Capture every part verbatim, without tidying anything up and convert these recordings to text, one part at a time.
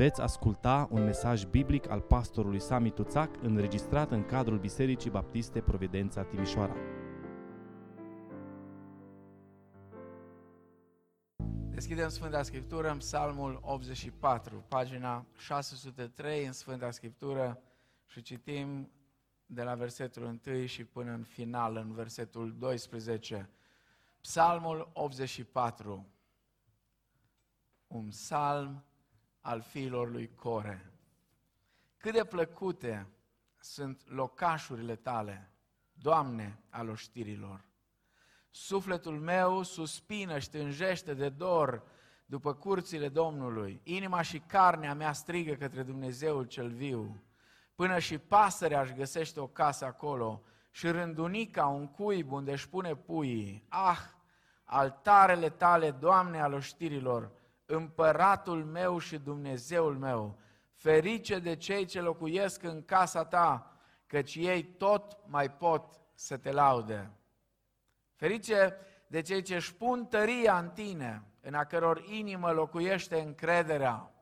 Veți asculta un mesaj biblic al pastorului Sami înregistrat în cadrul Bisericii Baptiste Providența Timișoara. Deschidem Sfânta Scriptură în Psalmul optzeci și patru, pagina șase sute trei în Sfânta Scriptură și citim de la versetul unu și până în final, în versetul doisprezece. Psalmul optzeci și patru, un psalm al fiilor lui Core. Cât de plăcute sunt locașurile tale, Doamne al oștirilor! Sufletul meu suspină și tânjește de dor după curțile Domnului. Inima și carnea mea strigă către Dumnezeul cel viu. Până și pasărea își găsește o casă acolo și rândunica un cuib unde își pune puii. Ah, altarele tale, Doamne al oștirilor, Împăratul meu și Dumnezeul meu, ferice de cei ce locuiesc în casa ta, căci ei tot mai pot să te laude. Ferice de cei ce își pun tăria în tine, în a căror inimă locuiește încrederea.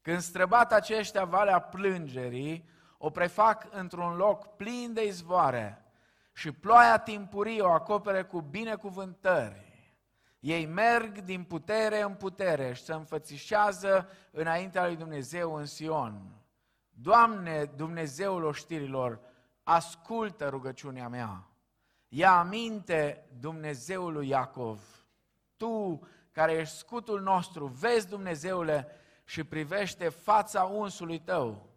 Când străbat aceștia valea plângerii, o prefac într-un loc plin de izvoare și ploaia timpurie o acopere cu binecuvântări. Ei merg din putere în putere și se înfățișează înaintea lui Dumnezeu în Sion. Doamne, Dumnezeul oștirilor, ascultă rugăciunea mea. Ia aminte Dumnezeului Iacov. Tu, care ești scutul nostru, vezi, Dumnezeule, și privește fața unsului tău.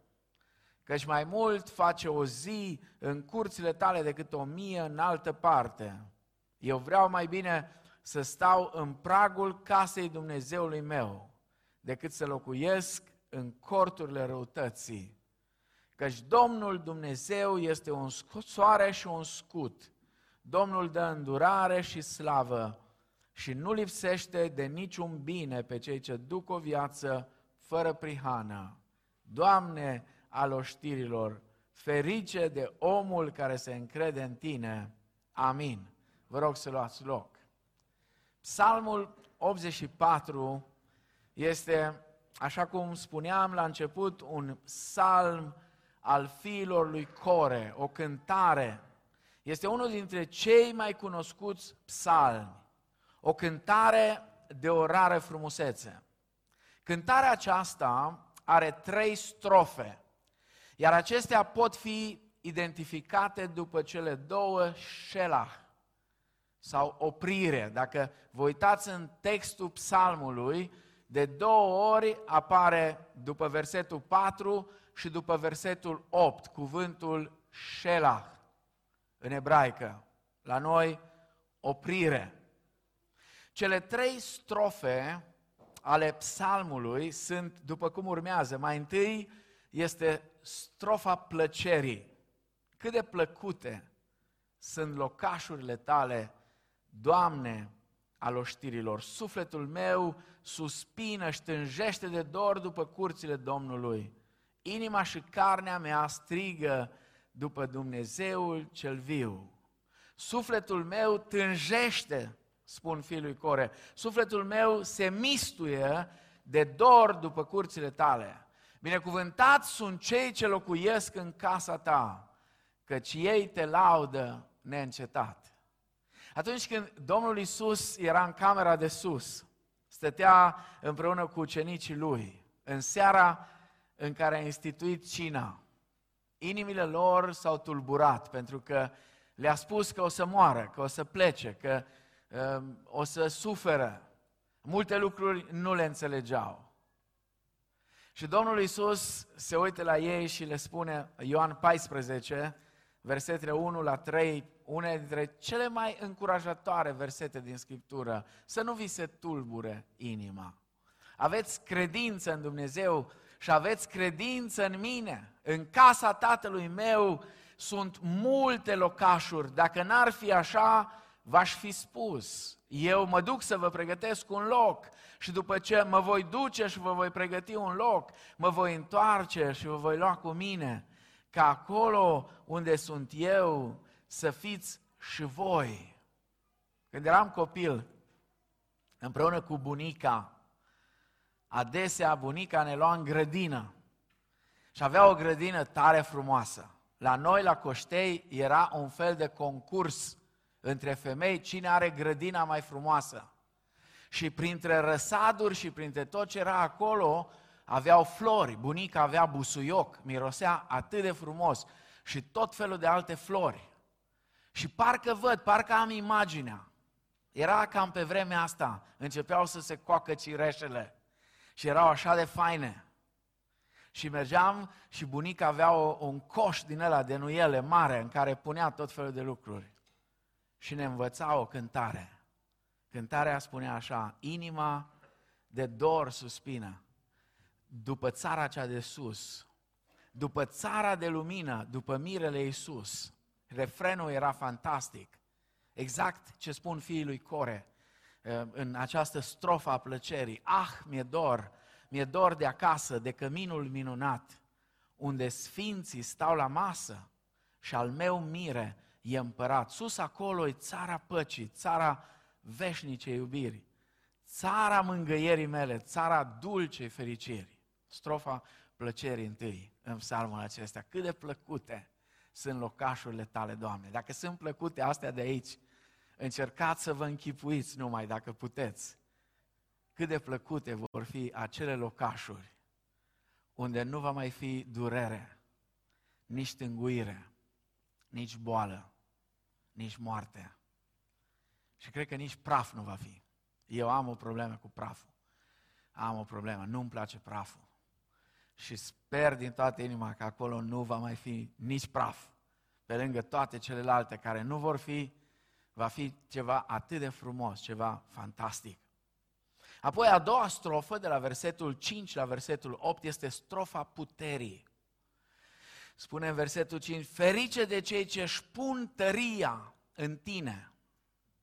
Căci mai mult face o zi în curțile tale decât o mie în altă parte. Eu vreau mai bine să stau în pragul casei Dumnezeului meu, decât să locuiesc în corturile răutății. Căci Domnul Dumnezeu este un soare și un scut, Domnul dă îndurare și slavă și nu lipsește de niciun bine pe cei ce duc o viață fără prihană. Doamne al oștirilor, ferice de omul care se încrede în tine. Amin. Vă rog să luați loc. Psalmul optzeci și patru este, așa cum spuneam la început, un psalm al fiilor lui Core, o cântare. Este unul dintre cei mai cunoscuți psalmi, o cântare de o rară frumusețe. Cântarea aceasta are trei strofe, iar acestea pot fi identificate după cele două shelah, sau oprire. Dacă vă uitați în textul psalmului, de două ori apare după versetul patru și după versetul opt, cuvântul shelah, în ebraică, la noi oprire. Cele trei strofe ale psalmului sunt după cum urmează. Mai întâi este strofa plăcerii. Cât de plăcute sunt locașurile tale, Doamne al oștirilor, sufletul meu suspină și tânjește de dor după curțile Domnului. Inima și carnea mea strigă după Dumnezeul cel viu. Sufletul meu tânjește, spun fiul lui Core, sufletul meu se mistuie de dor după curțile tale. Binecuvântați sunt cei ce locuiesc în casa ta, căci ei te laudă neîncetat. Atunci când Domnul Iisus era în camera de sus, stătea împreună cu ucenicii lui, în seara în care a instituit cina, inimile lor s-au tulburat pentru că le-a spus că o să moară, că o să plece, că uh, o să suferă. Multe lucruri nu le înțelegeau. Și Domnul Iisus se uită la ei și le spune, Ioan paisprezece, versetele unu la trei, una dintre cele mai încurajatoare versete din Scriptură, să nu vi se tulbure inima. Aveți credință în Dumnezeu și aveți credință în mine. În casa Tatălui meu sunt multe locașuri. Dacă n-ar fi așa, v-aș fi spus. Eu mă duc să vă pregătesc un loc și după ce mă voi duce și vă voi pregăti un loc, mă voi întoarce și vă voi lua cu mine, ca acolo unde sunt eu să fiți și voi. Când eram copil, împreună cu bunica, Adesea bunica ne lua în grădină și avea o grădină tare frumoasă. La noi, la Coștei, era un fel de concurs între femei cine are grădina mai frumoasă. Și printre răsaduri și printre tot ce era acolo, aveau flori. Bunica avea busuioc, mirosea atât de frumos și tot felul de alte flori. Și parcă văd, parcă am imaginea. Era cam pe vremea asta, începeau să se coacă cireșele și erau așa de faine. Și mergeam și bunica avea o, un coș din ăla de nuiele mare în care punea tot felul de lucruri. Și ne învăța o cântare. Cântarea spunea așa: inima de dor suspină după țara cea de sus, după țara de lumină, după mirele Iisus. Refrenul era fantastic. Exact ce spun fiii lui Core în această strofă a plăcerii. Ah, mi-e dor, mi-e dor de acasă, de căminul minunat, unde sfinții stau la masă și al meu mire e împărat. Sus acolo e țara păcii, țara veșnicei iubiri, țara mângâierii mele, țara dulcei fericiri. Strofa plăcerii întâi în psalmul acesta. Cât de plăcute sunt locașurile tale, Doamne. Dacă sunt plăcute astea de aici, încercați să vă închipuiți numai dacă puteți. Cât de plăcute vor fi acele locașuri unde nu va mai fi durere, nici tânguire, nici boală, nici moarte. Și cred că nici praf nu va fi. Eu am o problemă cu praful. Am o problemă, nu-mi place praful. Și sper din toată inima că acolo nu va mai fi nici praf. Pe lângă toate celelalte care nu vor fi, va fi ceva atât de frumos, ceva fantastic. Apoi a doua strofă, de la versetul cinci la versetul opt, este strofa puterii. Spune în versetul cinci: ferice de cei ce își pun tăria în tine,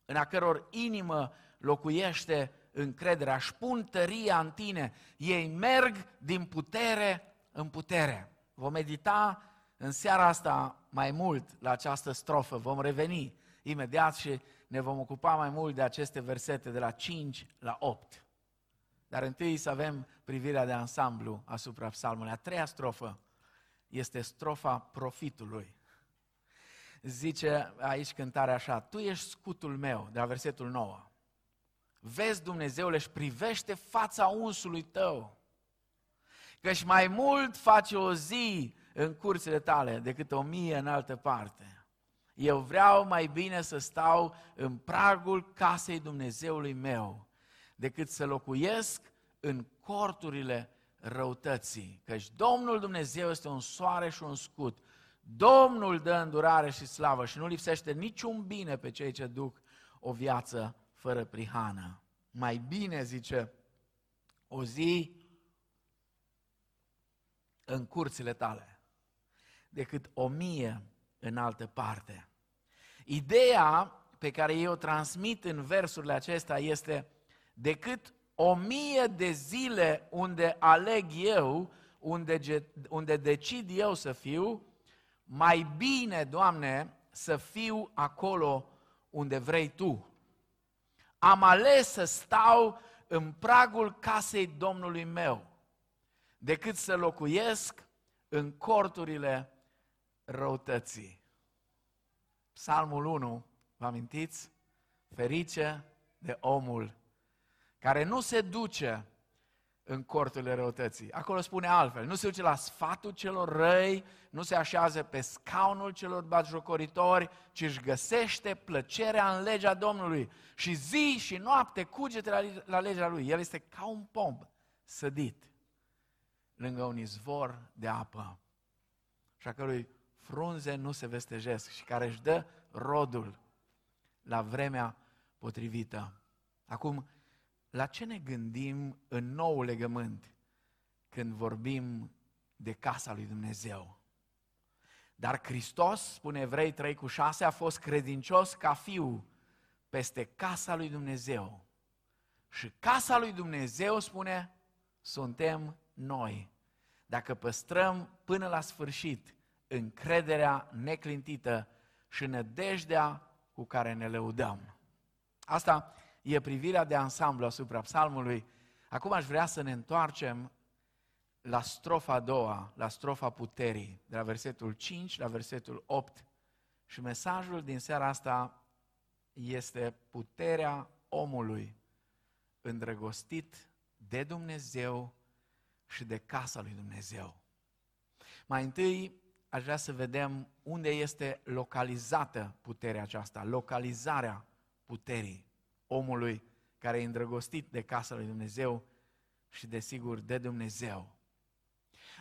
în a căror inimă locuiește încrederea. Își pun tăria în tine, ei merg din putere în putere. Vom medita în seara asta mai mult la această strofă, vom reveni imediat și ne vom ocupa mai mult de aceste versete de la cinci la opt. Dar întâi să avem privirea de ansamblu asupra psalmului. A treia strofă este strofa profitului. Zice aici cântarea așa: tu ești scutul meu, de la versetul nouă. Vezi, Dumnezeule, și privește fața unsului tău, căci mai mult face o zi în curțile tale decât o mie în altă parte. Eu vreau mai bine să stau în pragul casei Dumnezeului meu decât să locuiesc în corturile răutății, căci Domnul Dumnezeu este un soare și un scut. Domnul dă îndurare și slavă și nu lipsește niciun bine pe cei ce duc o viață fără prihană. Mai bine, zice, o zi în curțile tale decât o mie în altă parte. Ideea pe care eu o transmit în versurile acestea este: decât o mie de zile unde aleg eu, unde, unde decid eu să fiu, mai bine, Doamne, să fiu acolo unde vrei Tu. Am ales să stau în pragul casei Domnului meu decât să locuiesc în corturile răutății. Psalmul unu, vă amintiți? Ferice de omul care nu se duce în corturile răutății. Acolo spune altfel: nu se duce la sfatul celor răi, nu se așează pe scaunul celor batjocoritori, ci își găsește plăcerea în legea Domnului și zi și noapte cugete la legea Lui. El este ca un pom sădit lângă un izvor de apă, și a cărui frunze nu se vestejesc și care își dă rodul la vremea potrivită. Acum, la ce ne gândim în nou legământ când vorbim de casa lui Dumnezeu? Dar Hristos, spune Evrei trei cu șase, a fost credincios ca fiu peste casa lui Dumnezeu. Și casa lui Dumnezeu, spune, suntem noi, dacă păstrăm până la sfârșit încrederea neclintită și nădejdea cu care ne lăudăm. Asta e privirea de ansamblu asupra psalmului. Acum aș vrea să ne întoarcem la strofa a doua, la strofa puterii, de la versetul cinci la versetul opt. Și mesajul din seara asta este puterea omului îndrăgostit de Dumnezeu și de casa lui Dumnezeu. Mai întâi aș vrea să vedem unde este localizată puterea aceasta, localizarea puterii omului care e îndrăgostit de casa lui Dumnezeu și, desigur, de Dumnezeu.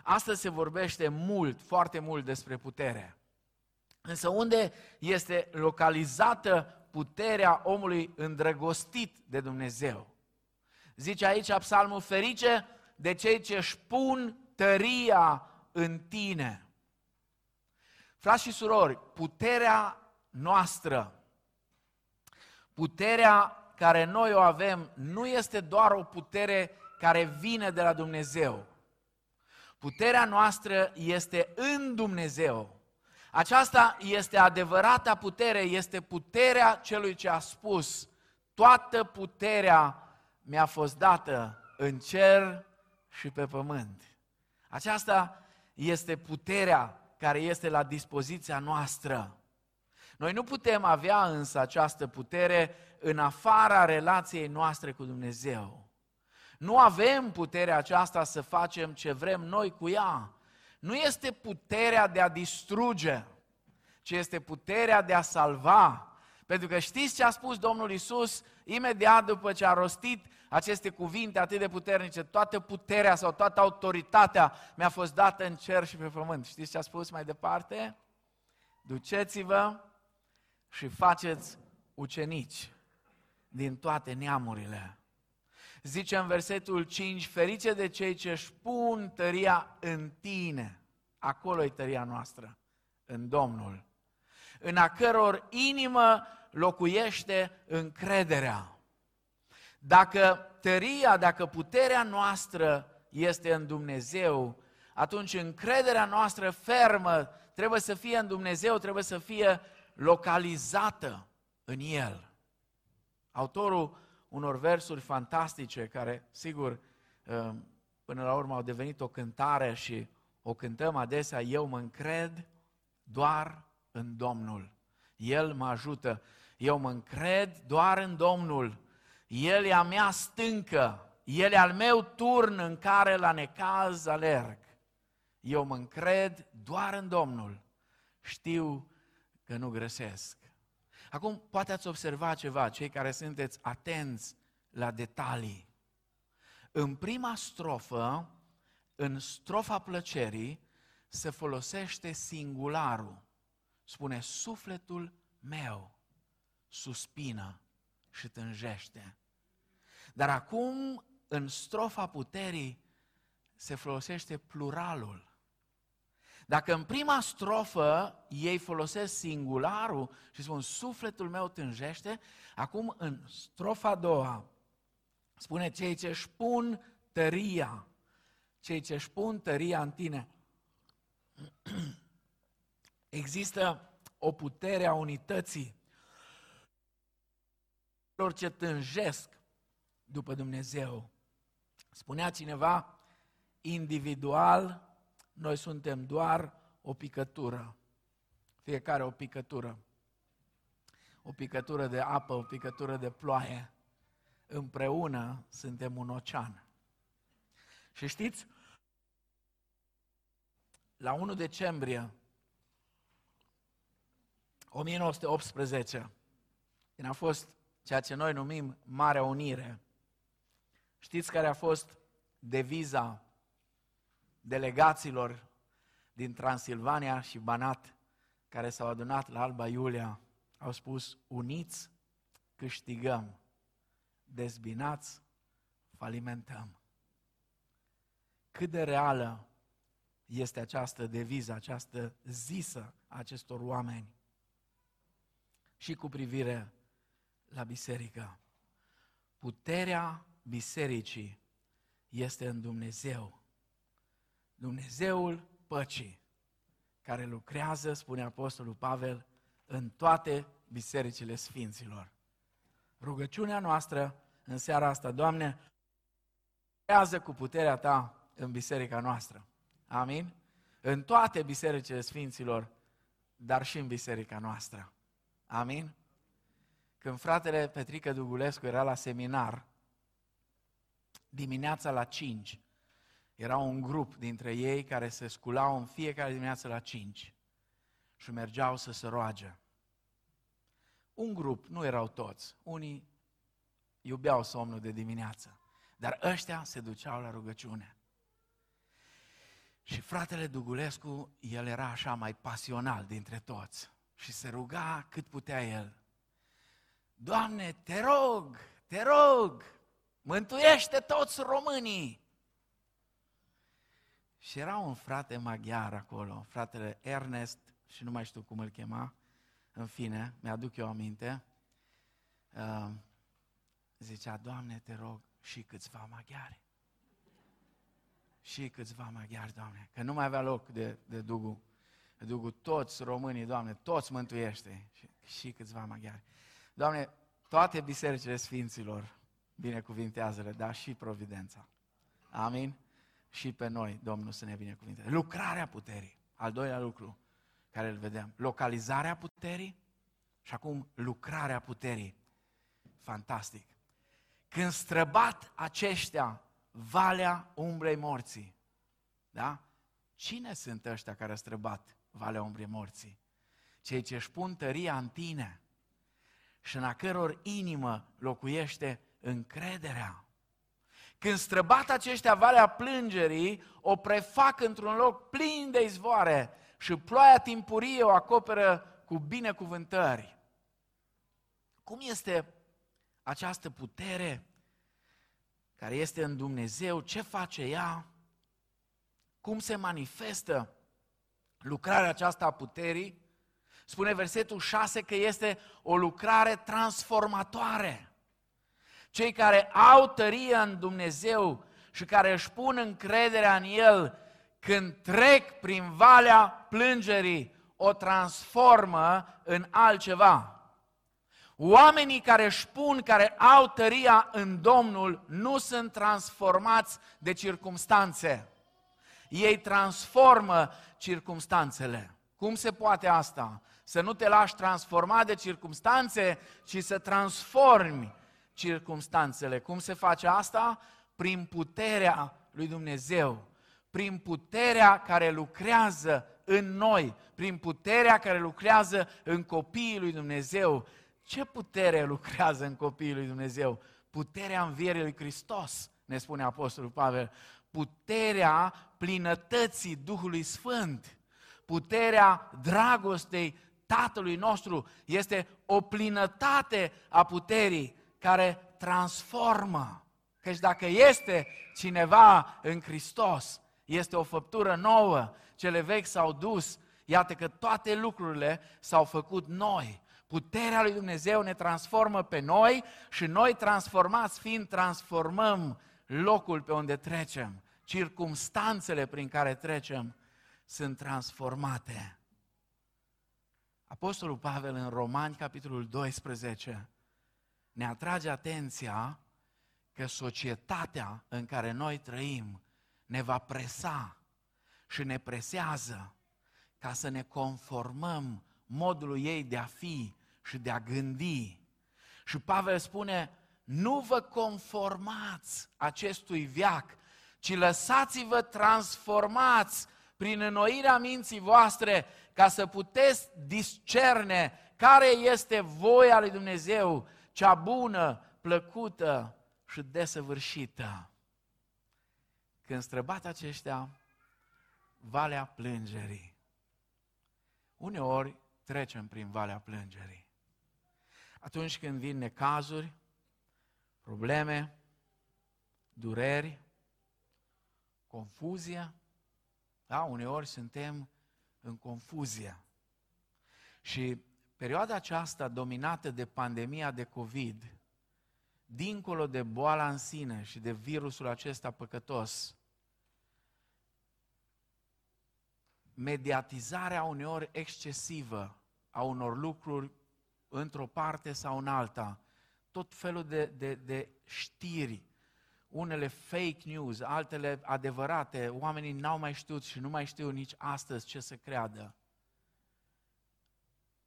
Astăzi se vorbește mult, foarte mult despre putere. Însă unde este localizată puterea omului îndrăgostit de Dumnezeu? Zice aici Psalmul: ferice de cei ce își pun tăria în tine. Frați și surori, puterea noastră, puterea care noi o avem, nu este doar o putere care vine de la Dumnezeu. Puterea noastră este în Dumnezeu. Aceasta este adevărata putere, este puterea celui ce a spus: toată puterea mi-a fost dată în cer și pe pământ. Aceasta este puterea care este la dispoziția noastră. Noi nu putem avea însă această putere în afara relației noastre cu Dumnezeu. Nu avem puterea aceasta să facem ce vrem noi cu ea. Nu este puterea de a distruge, ci este puterea de a salva. Pentru că știți ce a spus Domnul Iisus imediat după ce a rostit aceste cuvinte atât de puternice: toată puterea sau toată autoritatea mi-a fost dată în cer și pe pământ. Știți ce a spus mai departe? Duceți-vă și faceți ucenici din toate neamurile. Zice în versetul cinci: ferice de cei ce își pun tăria în tine. Acolo e tăria noastră, în Domnul, în a căror inimă locuiește încrederea. Dacă tăria, dacă puterea noastră este în Dumnezeu, atunci încrederea noastră fermă trebuie să fie în Dumnezeu, trebuie să fie localizată în El. Autorul unor versuri fantastice, care, sigur, până la urmă au devenit o cântare și o cântăm adesea: eu mă încred doar în Domnul, El mă ajută. Eu mă încred doar în Domnul, El e a mea stâncă, El e al meu turn în care la necaz alerg. Eu mă încred doar în Domnul, știu că nu grăsesc. Acum, poate ați observat ceva, cei care sunteți atenți la detalii. În prima strofă, în strofa plăcerii, se folosește singularul. Spune: sufletul meu suspină și tânjește. Dar acum, în strofa puterii, se folosește pluralul. Dacă în prima strofă ei folosesc singularul și spun sufletul meu tânjește, acum în strofa a doua spune cei ce își pun tăria, cei ce își pun tăria în tine. Există o putere a unității celor ce tânjesc după Dumnezeu. Spunea cineva: individual, noi suntem doar o picătură, fiecare o picătură, o picătură de apă, o picătură de ploaie, împreună suntem un ocean. Și știți, la unu decembrie o mie nouă sute optsprezece, când a fost ceea ce noi numim Marea Unire, știți care a fost deviza delegaților din Transilvania și Banat care s-au adunat la Alba Iulia? Au spus: uniți câștigăm, dezbinați falimentăm. Cât de reală este această deviză, această zisă a acestor oameni și cu privire la biserică. Puterea bisericii este în Dumnezeu, Dumnezeul păcii, care lucrează, spune Apostolul Pavel, în toate bisericile sfinților. Rugăciunea noastră în seara asta: Doamne, lucrează cu puterea ta în biserica noastră. Amin? În toate bisericile sfinților, dar și în biserica noastră. Amin? Când fratele Petrică Dugulescu era la seminar, dimineața la cinci, era un grup dintre ei care se sculau în fiecare dimineață la cinci și mergeau să se roage. Un grup, nu erau toți, unii iubeau somnul de dimineață, dar ăștia se duceau la rugăciune. Și fratele Dugulescu, el era așa mai pasional dintre toți și se ruga cât putea el. Doamne, te rog, te rog, mântuiește toți românii! Și era un frate maghiar acolo, fratele Ernest, și nu mai știu cum îl chema, în fine, mi-aduc eu aminte, uh, zicea, Doamne, te rog, și câțiva maghiari. Și câțiva maghiari, Doamne, că nu mai avea loc de, de Dugu. Dugu, toți românii, Doamne, toți mântuiește. Și, și câțiva maghiari. Doamne, toate bisericile sfinților binecuvintează-le, dar și Providența. Amin? Și pe noi, Domnul, să ne binecuvinteze. Lucrarea puterii, al doilea lucru care îl vedem. Localizarea puterii și acum lucrarea puterii. Fantastic. Când străbat aceștia valea umbrei morții. Da? Cine sunt ăștia care au străbat valea umbrei morții? Cei ce își pun tăria în tine și în a căror inimă locuiește încrederea. Când străbat aceștia valea plângerii, o prefac într-un loc plin de izvoare și ploaia timpurie o acoperă cu binecuvântări. Cum este această putere care este în Dumnezeu? Ce face ea? Cum se manifestă lucrarea aceasta a puterii? Spune versetul șase că este o lucrare transformatoare. Cei care au tărie în Dumnezeu și care își pun încrederea în El, când trec prin valea plângerii, o transformă în altceva. Oamenii care își pun, care au tăria în Domnul, nu sunt transformați de circumstanțe. Ei transformă circumstanțele. Cum se poate asta? Să nu te lași transformat de circumstanțe, ci să transformi circumstanțele. Cum se face asta? Prin puterea lui Dumnezeu, prin puterea care lucrează în noi, prin puterea care lucrează în copiii lui Dumnezeu. Ce putere lucrează în copiii lui Dumnezeu? Puterea învierii lui Hristos, ne spune Apostolul Pavel, puterea plinătății Duhului Sfânt, puterea dragostei Tatălui nostru. Este o plinătate a puterii care transformă. Căci dacă este cineva în Hristos, este o făptură nouă, cele vechi s-au dus, iată că toate lucrurile s-au făcut noi. Puterea lui Dumnezeu ne transformă pe noi și noi, transformați fiind, transformăm locul pe unde trecem. Circumstanțele prin care trecem sunt transformate. Apostolul Pavel în Romani, capitolul doisprezece, ne atrage atenția că societatea în care noi trăim ne va presa și ne presează ca să ne conformăm modului ei de a fi și de a gândi. Și Pavel spune, nu vă conformați acestui veac, ci lăsați-vă transformați prin înnoirea minții voastre ca să puteți discerne care este voia lui Dumnezeu, cea bună, plăcută și desăvârșită. Când străbat aceștia valea plângerii. Uneori trecem prin valea plângerii. Atunci când vin necazuri, probleme, dureri, confuzie, da, uneori suntem în confuzie. Și perioada aceasta dominată de pandemia de COVID, dincolo de boala în sine și de virusul acesta păcătos, mediatizarea uneori excesivă a unor lucruri într-o parte sau în alta, tot felul de, de, de știri, unele fake news, altele adevărate, oamenii n-au mai știut și nu mai știu nici astăzi ce să creadă.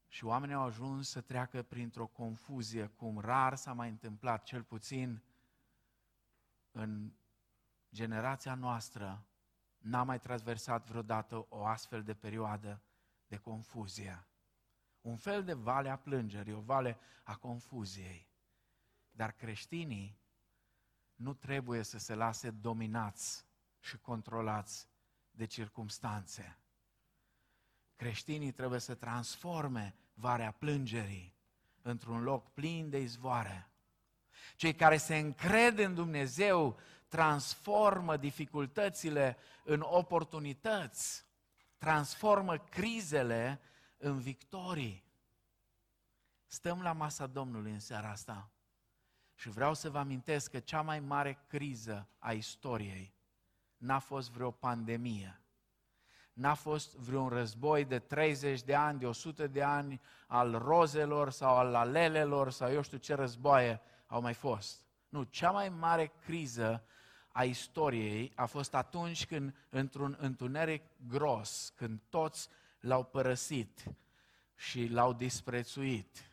Și oamenii au ajuns să treacă printr-o confuzie, cum rar s-a mai întâmplat, cel puțin în generația noastră, n-a mai traversat vreodată o astfel de perioadă de confuzie. Un fel de vale a plângerii, o vale a confuziei. Dar creștinii nu trebuie să se lase dominați și controlați de circumstanțe. Creștinii trebuie să transforme varea plângerii într-un loc plin de izvoare. Cei care se încred în Dumnezeu transformă dificultățile în oportunități, transformă crizele în victorii. Stăm la masa Domnului în seara asta și vreau să vă amintesc că cea mai mare criză a istoriei n-a fost vreo pandemie, n-a fost vreun război de treizeci de ani, de o sută de ani, al rozelor sau al alelelor sau eu știu ce războaie au mai fost. Nu, cea mai mare criză a istoriei a fost atunci când, într-un întuneric gros, când toți l-au părăsit și l-au disprețuit,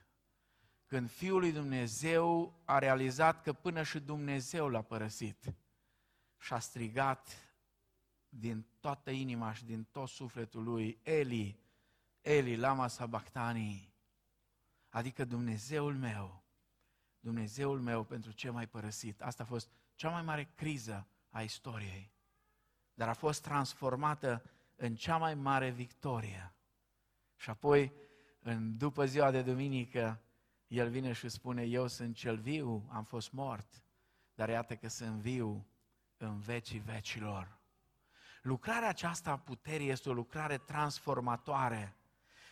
când Fiul lui Dumnezeu a realizat că până și Dumnezeu l-a părăsit și a strigat din toată inima și din tot sufletul lui: Eli, Eli lama Sabachtani, adică Dumnezeul meu, Dumnezeul meu, pentru ce m-ai părăsit. Asta a fost cea mai mare criză a istoriei, dar a fost transformată în cea mai mare victorie. Și apoi, în, după ziua de duminică, El vine și spune: eu sunt cel viu, am fost mort, dar iată că sunt viu în vecii vecilor. Lucrarea aceasta a puterii este o lucrare transformatoare,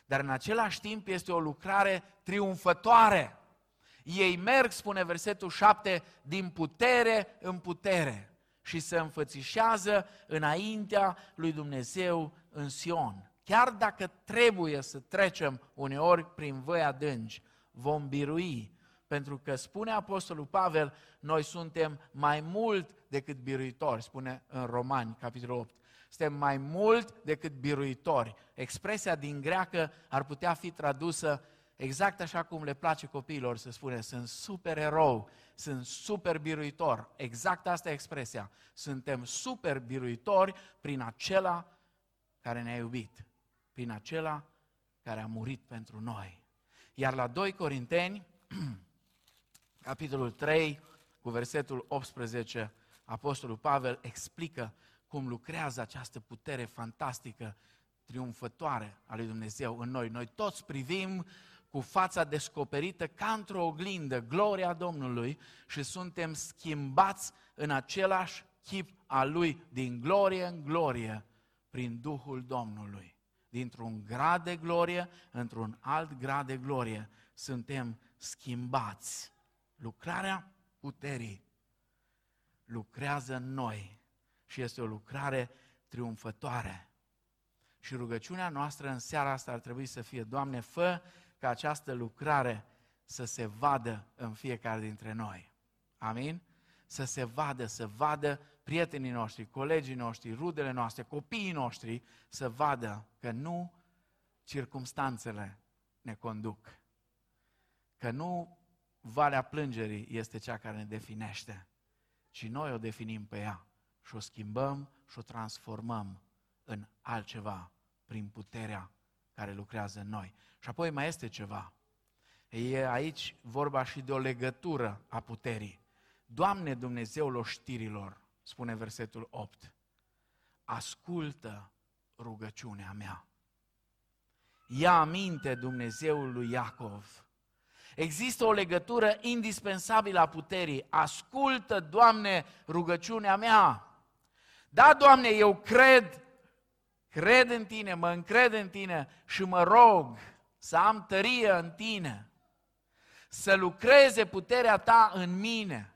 dar în același timp este o lucrare triumfătoare. Ei merg, spune versetul șapte, din putere în putere și se înfățișează înaintea lui Dumnezeu în Sion. Chiar dacă trebuie să trecem uneori prin văi adânci, vom birui, pentru că, spune Apostolul Pavel, noi suntem mai mult decât biruitori, spune în Romani, capitolul opt. Suntem mai mult decât biruitori. Expresia din greacă ar putea fi tradusă exact așa cum le place copiilor să spune: sunt super erou, sunt super biruitor. Exact asta e expresia. Suntem super biruitori prin acela care ne-a iubit, prin acela care a murit pentru noi. Iar la doi Corinteni, capitolul trei, cu versetul optsprezece, Apostolul Pavel explică cum lucrează această putere fantastică, triumfătoare a lui Dumnezeu în noi. Noi toți privim cu fața descoperită ca într-o oglindă gloria Domnului și suntem schimbați în același chip al Lui, din glorie în glorie, prin Duhul Domnului. Dintr-un grad de glorie într-un alt grad de glorie suntem schimbați. Lucrarea puterii lucrează în noi și este o lucrare triumfătoare. Și rugăciunea noastră în seara asta ar trebui să fie: Doamne, fă ca această lucrare să se vadă în fiecare dintre noi. Amin? Să se vadă, să vadă prietenii noștri, colegii noștri, rudele noastre, copiii noștri, să vadă că nu circumstanțele ne conduc, că nu valea plângerii este cea care ne definește, ci noi o definim pe ea și o schimbăm și o transformăm în altceva prin puterea care lucrează în noi. Și apoi mai este ceva. E aici vorba și de o legătură a puterii. Doamne, Dumnezeul oștirilor, spune versetul opt, ascultă rugăciunea mea. Ia aminte, Dumnezeul lui Iacov. Există o legătură indispensabilă a puterii. Ascultă, Doamne, rugăciunea mea. Da, Doamne, eu cred, cred în Tine, mă încred în Tine și mă rog să am tărie în Tine, să lucreze puterea Ta în mine.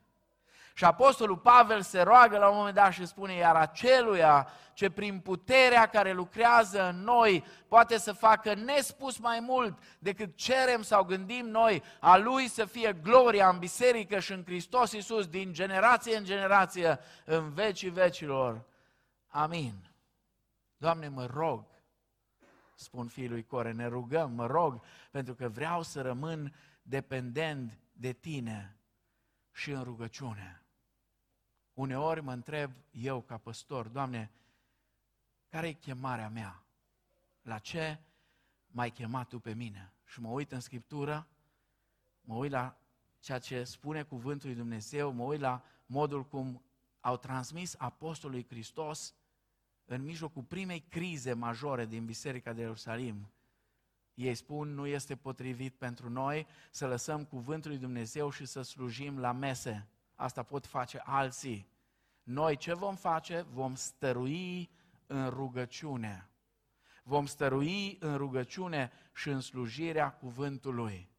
Și apostolul Pavel se roagă la un moment dat și spune: iar aceluia ce prin puterea care lucrează în noi poate să facă nespus mai mult decât cerem sau gândim noi, a lui să fie gloria în biserică și în Hristos Iisus din generație în generație, în vecii vecilor. Amin. Doamne, mă rog, spun fiul lui Core, ne rugăm, mă rog, pentru că vreau să rămân dependent de Tine și în rugăciune. Uneori mă întreb eu ca păstor: Doamne, care e chemarea mea? La ce m-ai chemat Tu pe mine? Și mă uit în Scriptură, mă uit la ceea ce spune Cuvântul lui Dumnezeu, mă uit la modul cum au transmis apostolii Hristos în mijlocul primei crize majore din Biserica de Ierusalim. Ei spun: nu este potrivit pentru noi să lăsăm cuvântul lui Dumnezeu și să slujim la mese. Asta pot face alții. Noi ce vom face? Vom stărui în rugăciune. Vom stărui în rugăciune și în slujirea cuvântului.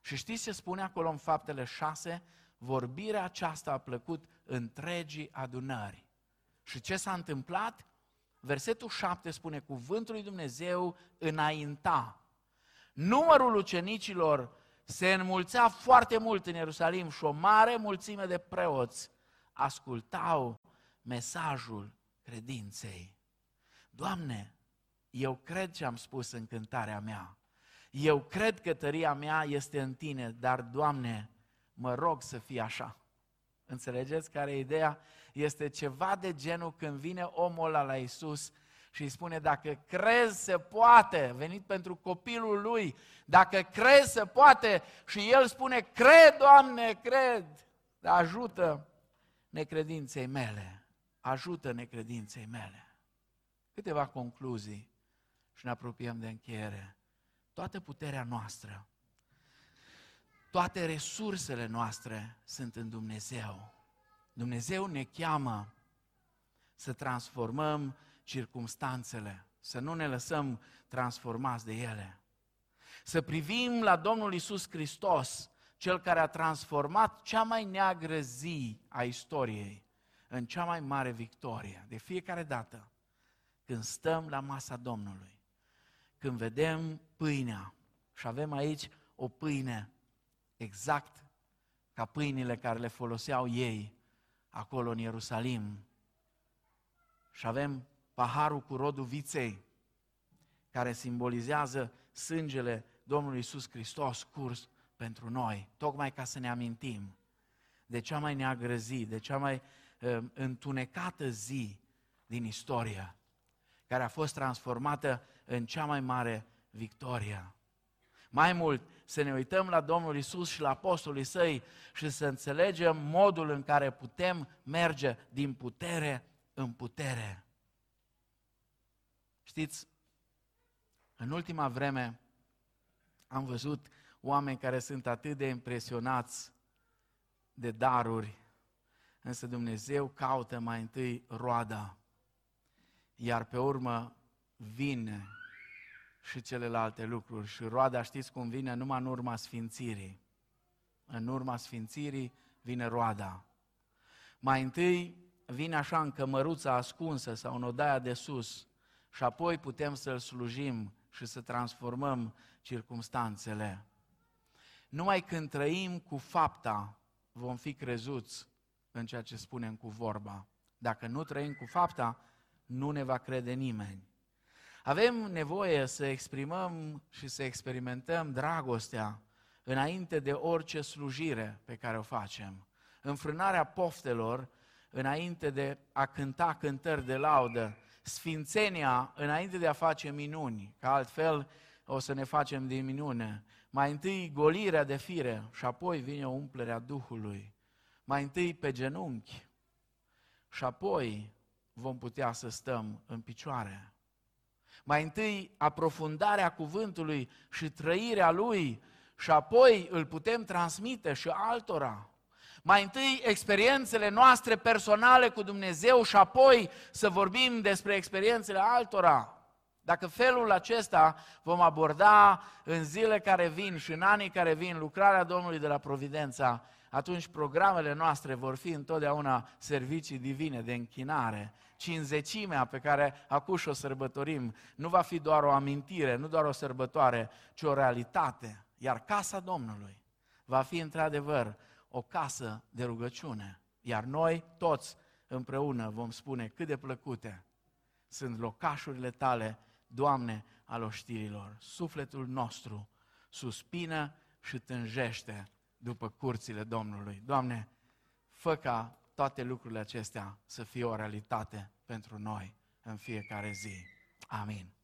Și știți ce spune acolo în Faptele șase? Vorbirea aceasta a plăcut întregii adunări. Și ce s-a întâmplat? Versetul șapte spune: cuvântul lui Dumnezeu înainta. Numărul ucenicilor se înmulțea foarte mult în Ierusalim și o mare mulțime de preoți ascultau mesajul credinței. Doamne, eu cred ce am spus în cântarea mea. Eu cred că tăria mea este în Tine, dar, Doamne, mă rog să fie așa. Înțelegeți care e ideea? Este ceva de genul când vine omul ăla la Iisus și îi spune: dacă crezi, se poate, venit pentru copilul lui, dacă crezi, se poate. Și el spune: cred, Doamne, cred, dar ajută necredinței mele, ajută necredinței mele. Câteva concluzii și ne apropiem de încheiere. Toată puterea noastră, toate resursele noastre sunt în Dumnezeu. Dumnezeu ne cheamă să transformăm circumstanțele, să nu ne lăsăm transformați de ele. Să privim la Domnul Iisus Hristos, Cel care a transformat cea mai neagră zi a istoriei în cea mai mare victorie. De fiecare dată când stăm la masa Domnului, când vedem pâinea, și avem aici o pâine exact ca pâinile care le foloseau ei acolo în Ierusalim. Și avem paharul cu rodul viței, care simbolizează sângele Domnului Iisus Hristos curs pentru noi, tocmai ca să ne amintim de cea mai neagră zi, de cea mai uh, întunecată zi din istorie, care a fost transformată în cea mai mare victorie. Mai mult, să ne uităm la Domnul Iisus și la apostolii Săi și să înțelegem modul în care putem merge din putere în putere. Știți, în ultima vreme am văzut oameni care sunt atât de impresionați de daruri, însă Dumnezeu caută mai întâi roada, iar pe urmă vine și celelalte lucruri. Și roada, știți cum vine? Numai în urma sfințirii. În urma sfințirii vine roada. Mai întâi vine așa în cămăruța ascunsă sau în odaia de sus și apoi putem să-L slujim și să transformăm circumstanțele. Numai când trăim cu fapta vom fi crezuți în ceea ce spunem cu vorba. Dacă nu trăim cu fapta, nu ne va crede nimeni. Avem nevoie să exprimăm și să experimentăm dragostea înainte de orice slujire pe care o facem. Înfrânarea poftelor înainte de a cânta cântări de laudă. Sfințenia înainte de a face minuni, că altfel o să ne facem din minune. Mai întâi golirea de fire și apoi vine umplerea Duhului. Mai întâi pe genunchi și apoi vom putea să stăm în picioare. Mai întâi aprofundarea cuvântului și trăirea lui și apoi îl putem transmite și altora. Mai întâi experiențele noastre personale cu Dumnezeu și apoi să vorbim despre experiențele altora. Dacă felul acesta vom aborda în zile care vin și în anii care vin lucrarea Domnului de la Providența, atunci programele noastre vor fi întotdeauna servicii divine de închinare. Cinzecimea pe care acuși o sărbătorim nu va fi doar o amintire, nu doar o sărbătoare, ci o realitate. Iar casa Domnului va fi într-adevăr o casă de rugăciune. Iar noi toți împreună vom spune cât de plăcute sunt locașurile tale, Doamne, al oștirilor. Sufletul nostru suspină și tânjește după curțile Domnului. Doamne, fă ca toate lucrurile acestea să fie o realitate pentru noi în fiecare zi. Amin.